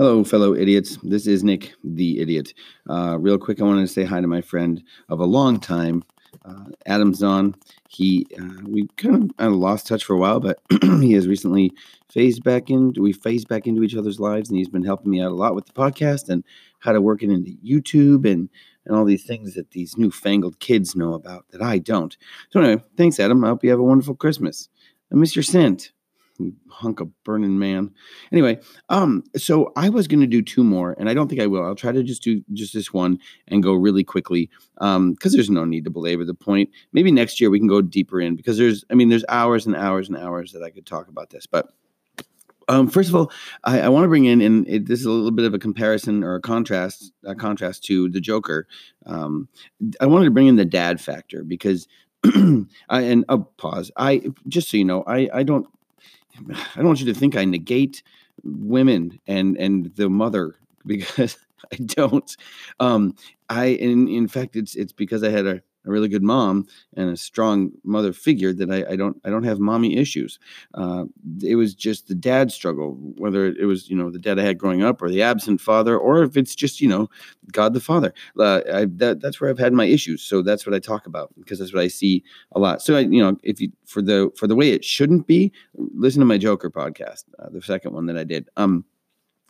Hello, fellow idiots. This is Nick, the idiot. Real quick, I wanted to say hi to my friend of a long time, Adam Zahn. We kind of lost touch for a while, but he has recently phased back into each other's lives, and he's been helping me out a lot with the podcast and how to work it into YouTube and all these things that these newfangled kids know about that I don't. So anyway, thanks, Adam. I hope you have a wonderful Christmas. I miss your scent. You hunk of burning man. Anyway, so I was going to do two more, and I don't think I will. I'll try to just do just this one and go really quickly because there's no need to belabor the point. Maybe next year we can go deeper in because there's hours and hours and hours that I could talk about this. But first of all, I want to bring in, this is a little bit of a comparison or a contrast to the Joker. I wanted to bring in the dad factor because pause. Just so you know, I don't want you to think I negate women and the mother because I don't. In fact, it's because I had a really good mom and a strong mother figure that I don't have mommy issues. It was just the dad struggle, whether it was, the dad I had growing up or the absent father, or if it's just, God, the father, that's where I've had my issues. So that's what I talk about because that's what I see a lot. So for the way it shouldn't be, listen to my Joker podcast, the second one that I did,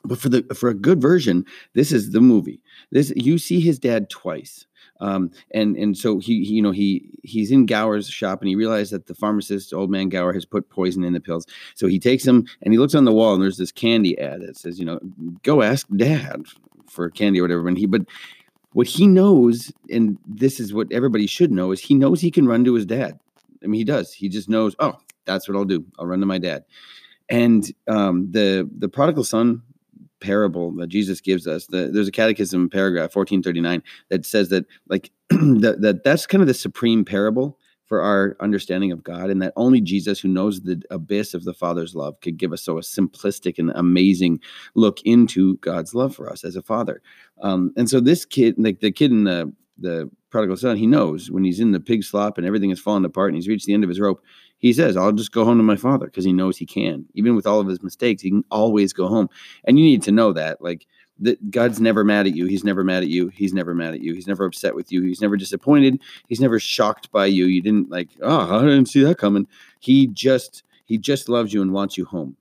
but for a good version, this is the movie. You see his dad twice. And so he's in Gower's shop and he realized that the pharmacist, old man Gower, has put poison in the pills. So he takes them and he looks on the wall and there's this candy ad that says, go ask dad for candy or whatever. But what he knows, and this is what everybody should know, is he knows he can run to his dad. I mean, he does. He just knows, oh, that's what I'll do. I'll run to my dad. And the prodigal son parable that Jesus gives us, there's a catechism paragraph 1439 that says that that's kind of the supreme parable for our understanding of God, and that only Jesus, who knows the abyss of the Father's love, could give us so a simplistic and amazing look into God's love for us as a father. And so this kid, like the kid in the prodigal son, he knows when he's in the pig slop and everything is falling apart and he's reached the end of his rope, he says, I'll just go home to my father, because he knows he can. Even with all of his mistakes, he can always go home. And you need to know that. God's never mad at you. He's never mad at you. He's never mad at you. He's never upset with you. He's never disappointed. He's never shocked by you. You didn't I didn't see that coming. He just loves you and wants you home.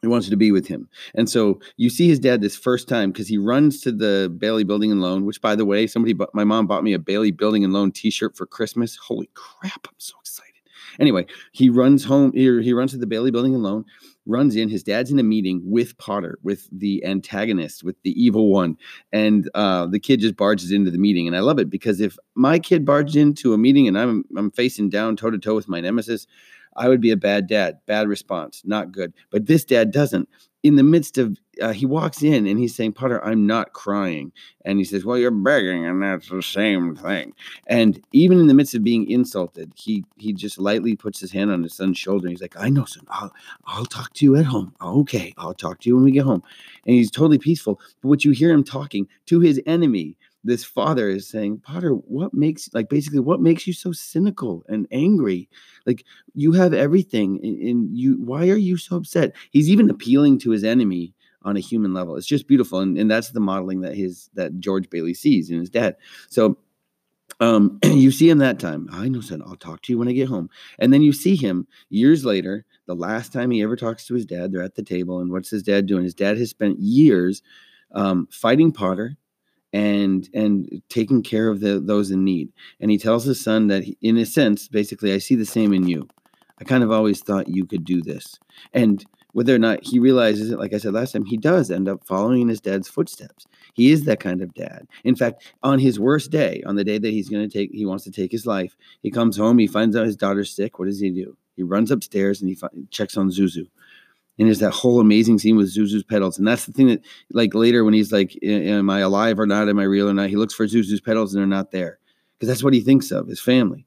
He wants you to be with him. And so you see his dad this first time because he runs to the Bailey Building and Loan, which, by the way, my mom bought me a Bailey Building and Loan t-shirt for Christmas. Holy crap, I'm so excited. Anyway, he runs home. He runs to the Bailey Building and Loan, runs in. His dad's in a meeting with Potter, with the antagonist, with the evil one. And the kid just barges into the meeting. And I love it because if my kid barged into a meeting and I'm facing down toe-to-toe with my nemesis, I would be a bad dad. Bad response. Not good. But this dad doesn't. In the midst of, he walks in and he's saying, Potter, I'm not crying. And he says, well, you're begging, and that's the same thing. And even in the midst of being insulted, he just lightly puts his hand on his son's shoulder. And he's like, I know, son, I'll talk to you at home. Okay, I'll talk to you when we get home. And he's totally peaceful. But what you hear him talking to his enemy, this father, is saying, Potter, what makes you so cynical and angry? You have everything, and you, why are you so upset? He's even appealing to his enemy on a human level. It's just beautiful. And that's the modeling that George Bailey sees in his dad. So you see him that time. I know, son, I'll talk to you when I get home. And then you see him years later, the last time he ever talks to his dad. They're at the table, and what's his dad doing? His dad has spent years fighting Potter and taking care of those in need. And he tells his son that, in a sense, basically, I see the same in you. I kind of always thought you could do this. And whether or not he realizes it, like I said last time, he does end up following in his dad's footsteps. He is that kind of dad. In fact, on his worst day, on the day that he wants to take his life, he comes home, he finds out his daughter's sick. What does he do? He runs upstairs and he checks on Zuzu. And there's that whole amazing scene with Zuzu's pedals. And that's the thing that, later when he's like, am I alive or not? Am I real or not? He looks for Zuzu's pedals and they're not there. Because that's what he thinks of, his family.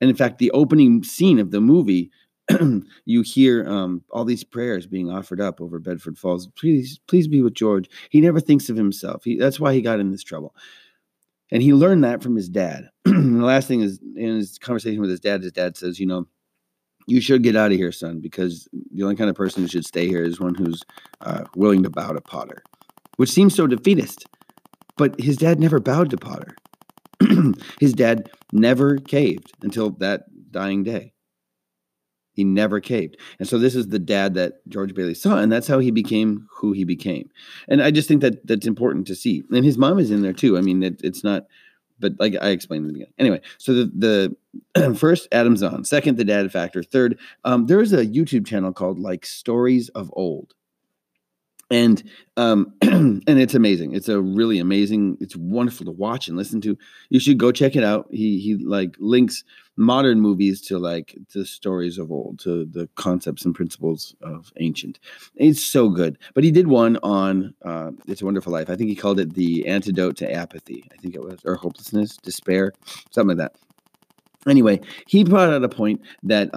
And in fact, the opening scene of the movie, you hear all these prayers being offered up over Bedford Falls. Please, please be with George. He never thinks of himself. That's why he got in this trouble. And he learned that from his dad. And the last thing is, in his conversation with his dad says, you should get out of here, son, because the only kind of person who should stay here is one who's willing to bow to Potter. which seems so defeatist. But his dad never bowed to Potter. His dad never caved until that dying day. He never caved. And so this is the dad that George Bailey saw, and that's how he became who he became. And I just think that that's important to see. And his mom is in there too. I mean, it's not, but like I explained in the beginning. Anyway, so the first, Adam Zahn. Second, the dad factor. Third, there is a YouTube channel called like Stories of Old. And and it's amazing. It's a really amazing. It's wonderful to watch and listen to. You should go check it out. He like links modern movies to like the stories of old, to the concepts and principles of ancient. It's so good. But he did one on It's a Wonderful Life. I think he called it the antidote to apathy. I think it was, or hopelessness, despair, something like that. Anyway, he brought out a point that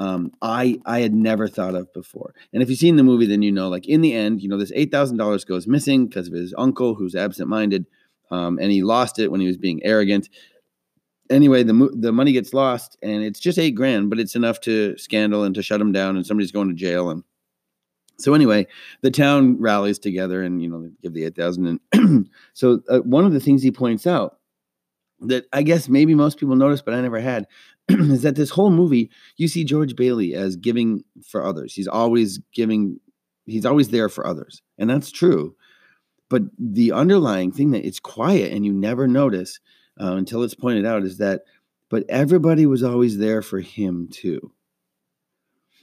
I had never thought of before. And if you've seen the movie, then you know, like in the end, you know, this $8,000 goes missing because of his uncle who's absent-minded, and he lost it when he was being arrogant. Anyway, the money gets lost, and it's just $8,000, but it's enough to scandal and to shut him down, and somebody's going to jail. And so anyway, the town rallies together, and, you know, they give the $8,000. And so one of the things he points out that I guess maybe most people noticed, but I never had, is that this whole movie, you see George Bailey as giving for others. He's always giving. He's always there for others. And that's true. But the underlying thing that it's quiet and you never notice until it's pointed out is that, but everybody was always there for him too.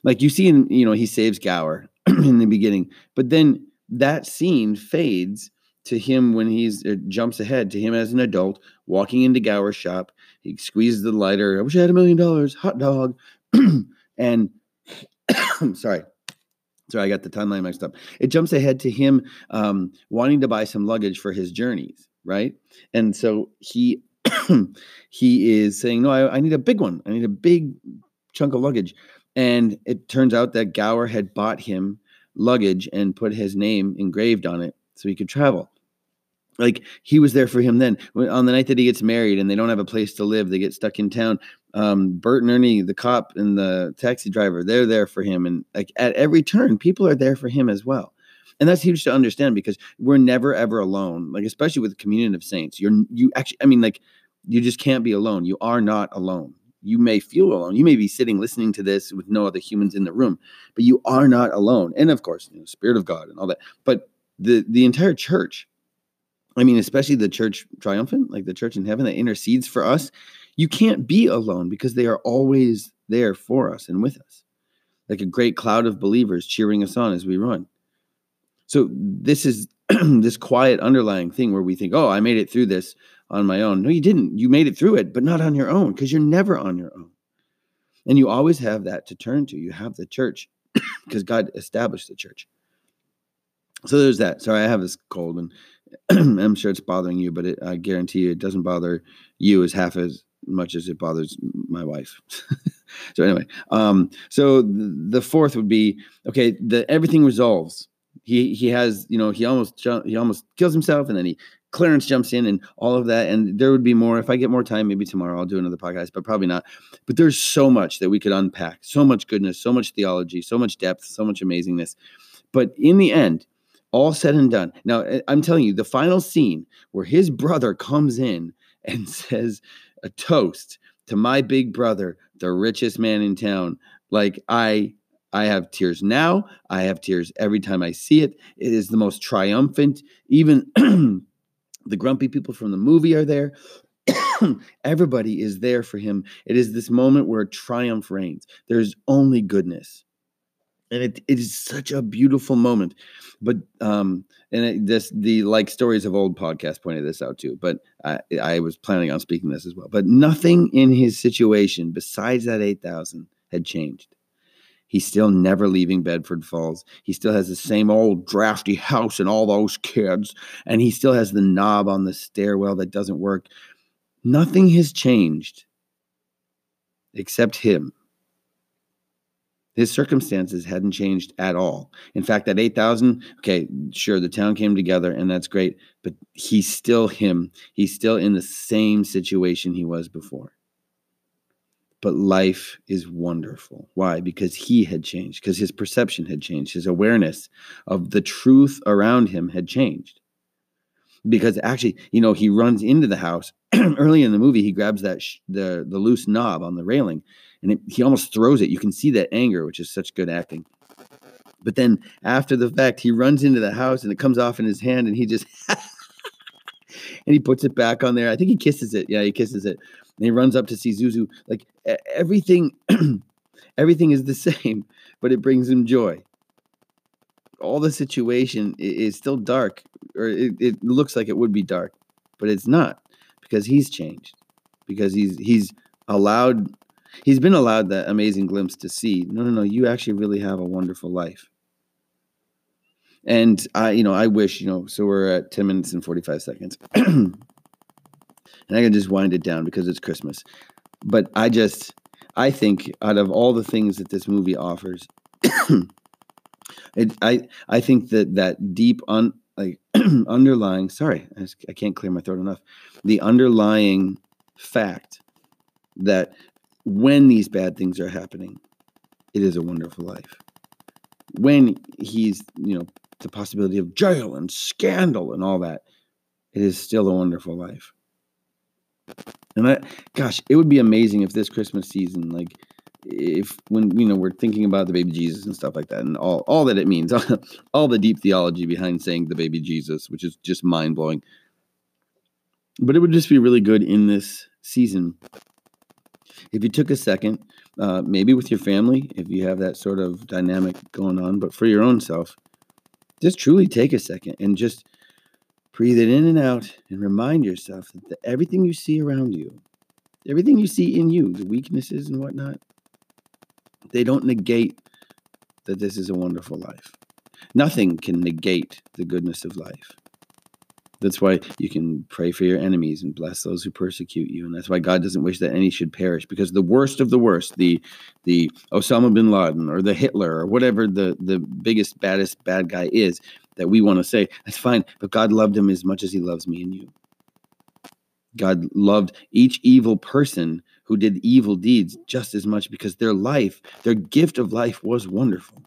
Like you see, in, you know, he saves Gower in the beginning, but then that scene fades to him when it jumps ahead to him as an adult walking into Gower's shop. He squeezes the lighter. I wish I had $1 million. Hot dog. And sorry, I got the timeline mixed up. It jumps ahead to him wanting to buy some luggage for his journeys, right? And so he he is saying, no, I need a big one. I need a big chunk of luggage. And it turns out that Gower had bought him luggage and put his name engraved on it so he could travel. Like he was there for him then. On the night that he gets married and they don't have a place to live, they get stuck in town. Bert and Ernie, the cop and the taxi driver, they're there for him. And like at every turn, people are there for him as well. And that's huge to understand because we're never, ever alone. Like, especially with the communion of saints, you actually, I mean, like you just can't be alone. You are not alone. You may feel alone. You may be sitting listening to this with no other humans in the room, but you are not alone. And of course, you know, Spirit of God and all that, but the entire church, I mean, especially the church triumphant, like the church in heaven that intercedes for us, you can't be alone because they are always there for us and with us, like a great cloud of believers cheering us on as we run. So this is this quiet underlying thing where we think, oh, I made it through this on my own. No, you didn't. You made it through it, but not on your own because you're never on your own. And you always have that to turn to. You have the church because God established the church. So there's that. Sorry, I have this cold, and I'm sure it's bothering you, but I guarantee you it doesn't bother you as half as much as it bothers my wife. So anyway, so the fourth would be, okay, everything resolves. He has, you know, he almost kills himself, and then Clarence jumps in and all of that. And there would be more. If I get more time, maybe tomorrow I'll do another podcast, but probably not. But there's so much that we could unpack, so much goodness, so much theology, so much depth, so much amazingness. But in the end, all said and done. Now, I'm telling you, the final scene where his brother comes in and says a toast to my big brother, the richest man in town. Like I have tears now. I have tears every time I see it. It is the most triumphant. Even the grumpy people from the movie are there. Everybody is there for him. It is this moment where triumph reigns. There's only goodness. And it is such a beautiful moment, but the like Stories of Old podcast pointed this out too. But I was planning on speaking this as well. But nothing in his situation besides that $8,000 had changed. He's still never leaving Bedford Falls. He still has the same old drafty house and all those kids, and he still has the knob on the stairwell that doesn't work. Nothing has changed except him. His circumstances hadn't changed at all. In fact, that $8,000, okay, sure, the town came together and that's great, but he's still him. He's still in the same situation he was before. But life is wonderful. Why? Because he had changed, because his perception had changed, his awareness of the truth around him had changed. because actually, you know, he runs into the house. Early in the movie, he grabs that the loose knob on the railing, and he almost throws it. You can see that anger, which is such good acting. But then after the fact, he runs into the house, and it comes off in his hand, and he just and he puts it back on there. I think he kisses it. Yeah, he kisses it. And he runs up to see Zuzu. Like, everything, everything is the same, but it brings him joy. All the situation is still dark, or it looks like it would be dark, but it's not, because he's changed, because he's been allowed that amazing glimpse to see, no, you actually really have a wonderful life. And I wish, so we're at 10 minutes and 45 seconds and I can just wind it down because it's Christmas. But I think out of all the things that this movie offers, I think that deep underlying, I can't clear my throat enough, the underlying fact that when these bad things are happening, it is a wonderful life. When he's, the possibility of jail and scandal and all that, it is still a wonderful life. And it would be amazing if this Christmas season, when we're thinking about the baby Jesus and stuff like that, and all that it means, all the deep theology behind saying the baby Jesus, which is just mind blowing. But it would just be really good in this season if you took a second, maybe with your family, if you have that sort of dynamic going on, but for your own self, just truly take a second and just breathe it in and out and remind yourself that everything you see around you, everything you see in you, the weaknesses and whatnot, they don't negate that this is a wonderful life. Nothing can negate the goodness of life. That's why you can pray for your enemies and bless those who persecute you. And that's why God doesn't wish that any should perish, because the worst of the worst, the Osama bin Laden or the Hitler or whatever the biggest, baddest bad guy is that we want to say, that's fine, but God loved him as much as he loves me and you. God loved each evil person who did evil deeds just as much, because their gift of life was wonderful.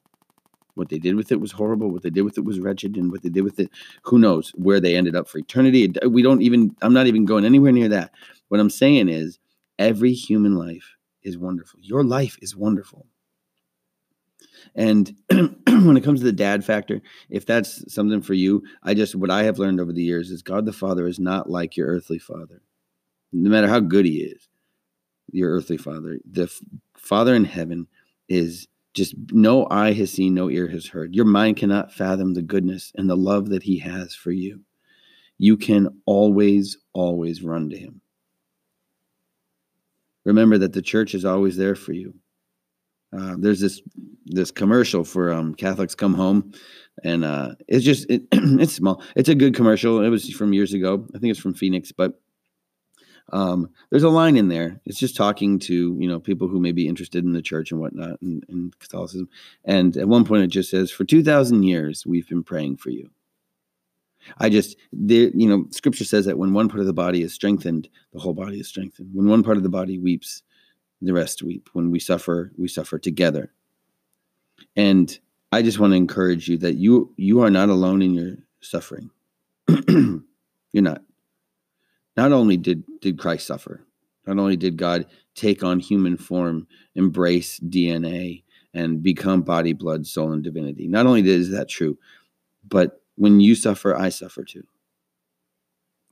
What they did with it was horrible. What they did with it was wretched. And what they did with it, who knows where they ended up for eternity. I'm not even going anywhere near that. What I'm saying is every human life is wonderful. Your life is wonderful. And when it comes to the dad factor, if that's something for you, what I have learned over the years is God the Father is not like your earthly father. No matter how good he is, your earthly father, the Father in heaven is just no eye has seen, no ear has heard. Your mind cannot fathom the goodness and the love that he has for you. You can always, always run to him. Remember that the church is always there for you. There's this commercial for Catholics Come Home, and it's small. It's a good commercial. It was from years ago. I think it's from Phoenix, but there's a line in there. It's just talking to people who may be interested in the church and whatnot and Catholicism. And at one point, it just says, "For 2,000 years, we've been praying for you." Scripture says that when one part of the body is strengthened, the whole body is strengthened. When one part of the body weeps, the rest weep. When we suffer together. And I just want to encourage you that you are not alone in your suffering. You're not. Not only did Christ suffer, not only did God take on human form, embrace DNA, and become body, blood, soul, and divinity. Not only is that true, but when you suffer, I suffer too.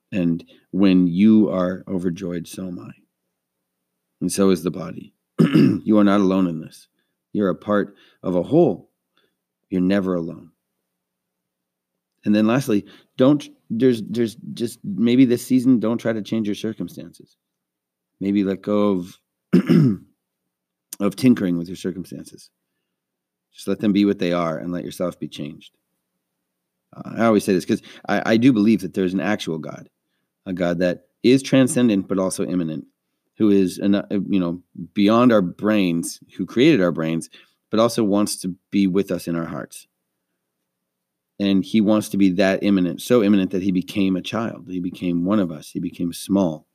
And when you are overjoyed, so am I. And so is the body. You are not alone in this. You're a part of a whole. You're never alone. And then lastly, there's just maybe this season, don't try to change your circumstances. Maybe let go of tinkering with your circumstances. Just let them be what they are and let yourself be changed. I always say this because I do believe that there's an actual God, a God that is transcendent but also immanent, who is beyond our brains, who created our brains, but also wants to be with us in our hearts. And he wants to be that imminent, so imminent that he became a child. He became one of us. He became small.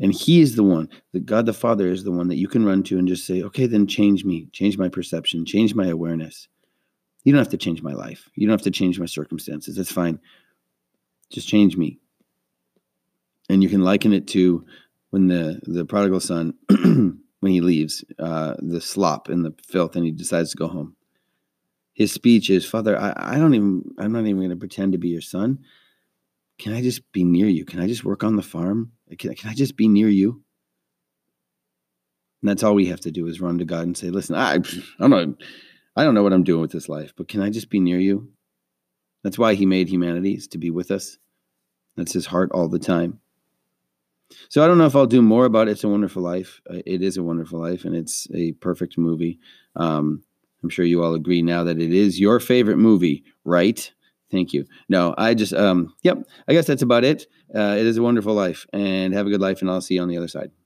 And he is the one, that God the Father is the one that you can run to and just say, okay, then change me, change my perception, change my awareness. You don't have to change my life. You don't have to change my circumstances. That's fine. Just change me. And you can liken it to when the prodigal son, when he leaves, the slop and the filth, and he decides to go home. His speech is, Father, I'm not even going to pretend to be your son. Can I just be near you? Can I just work on the farm? Can I just be near you? And that's all we have to do is run to God and say, listen, I don't know what I'm doing with this life, but can I just be near you? That's why he made humanity, is to be with us. That's his heart all the time. So I don't know if I'll do more about It's a Wonderful Life. It is a wonderful life, and it's a perfect movie. I'm sure you all agree now that it is your favorite movie, right? Thank you. No, I just, I guess that's about it. It is a wonderful life, and have a good life, and I'll see you on the other side.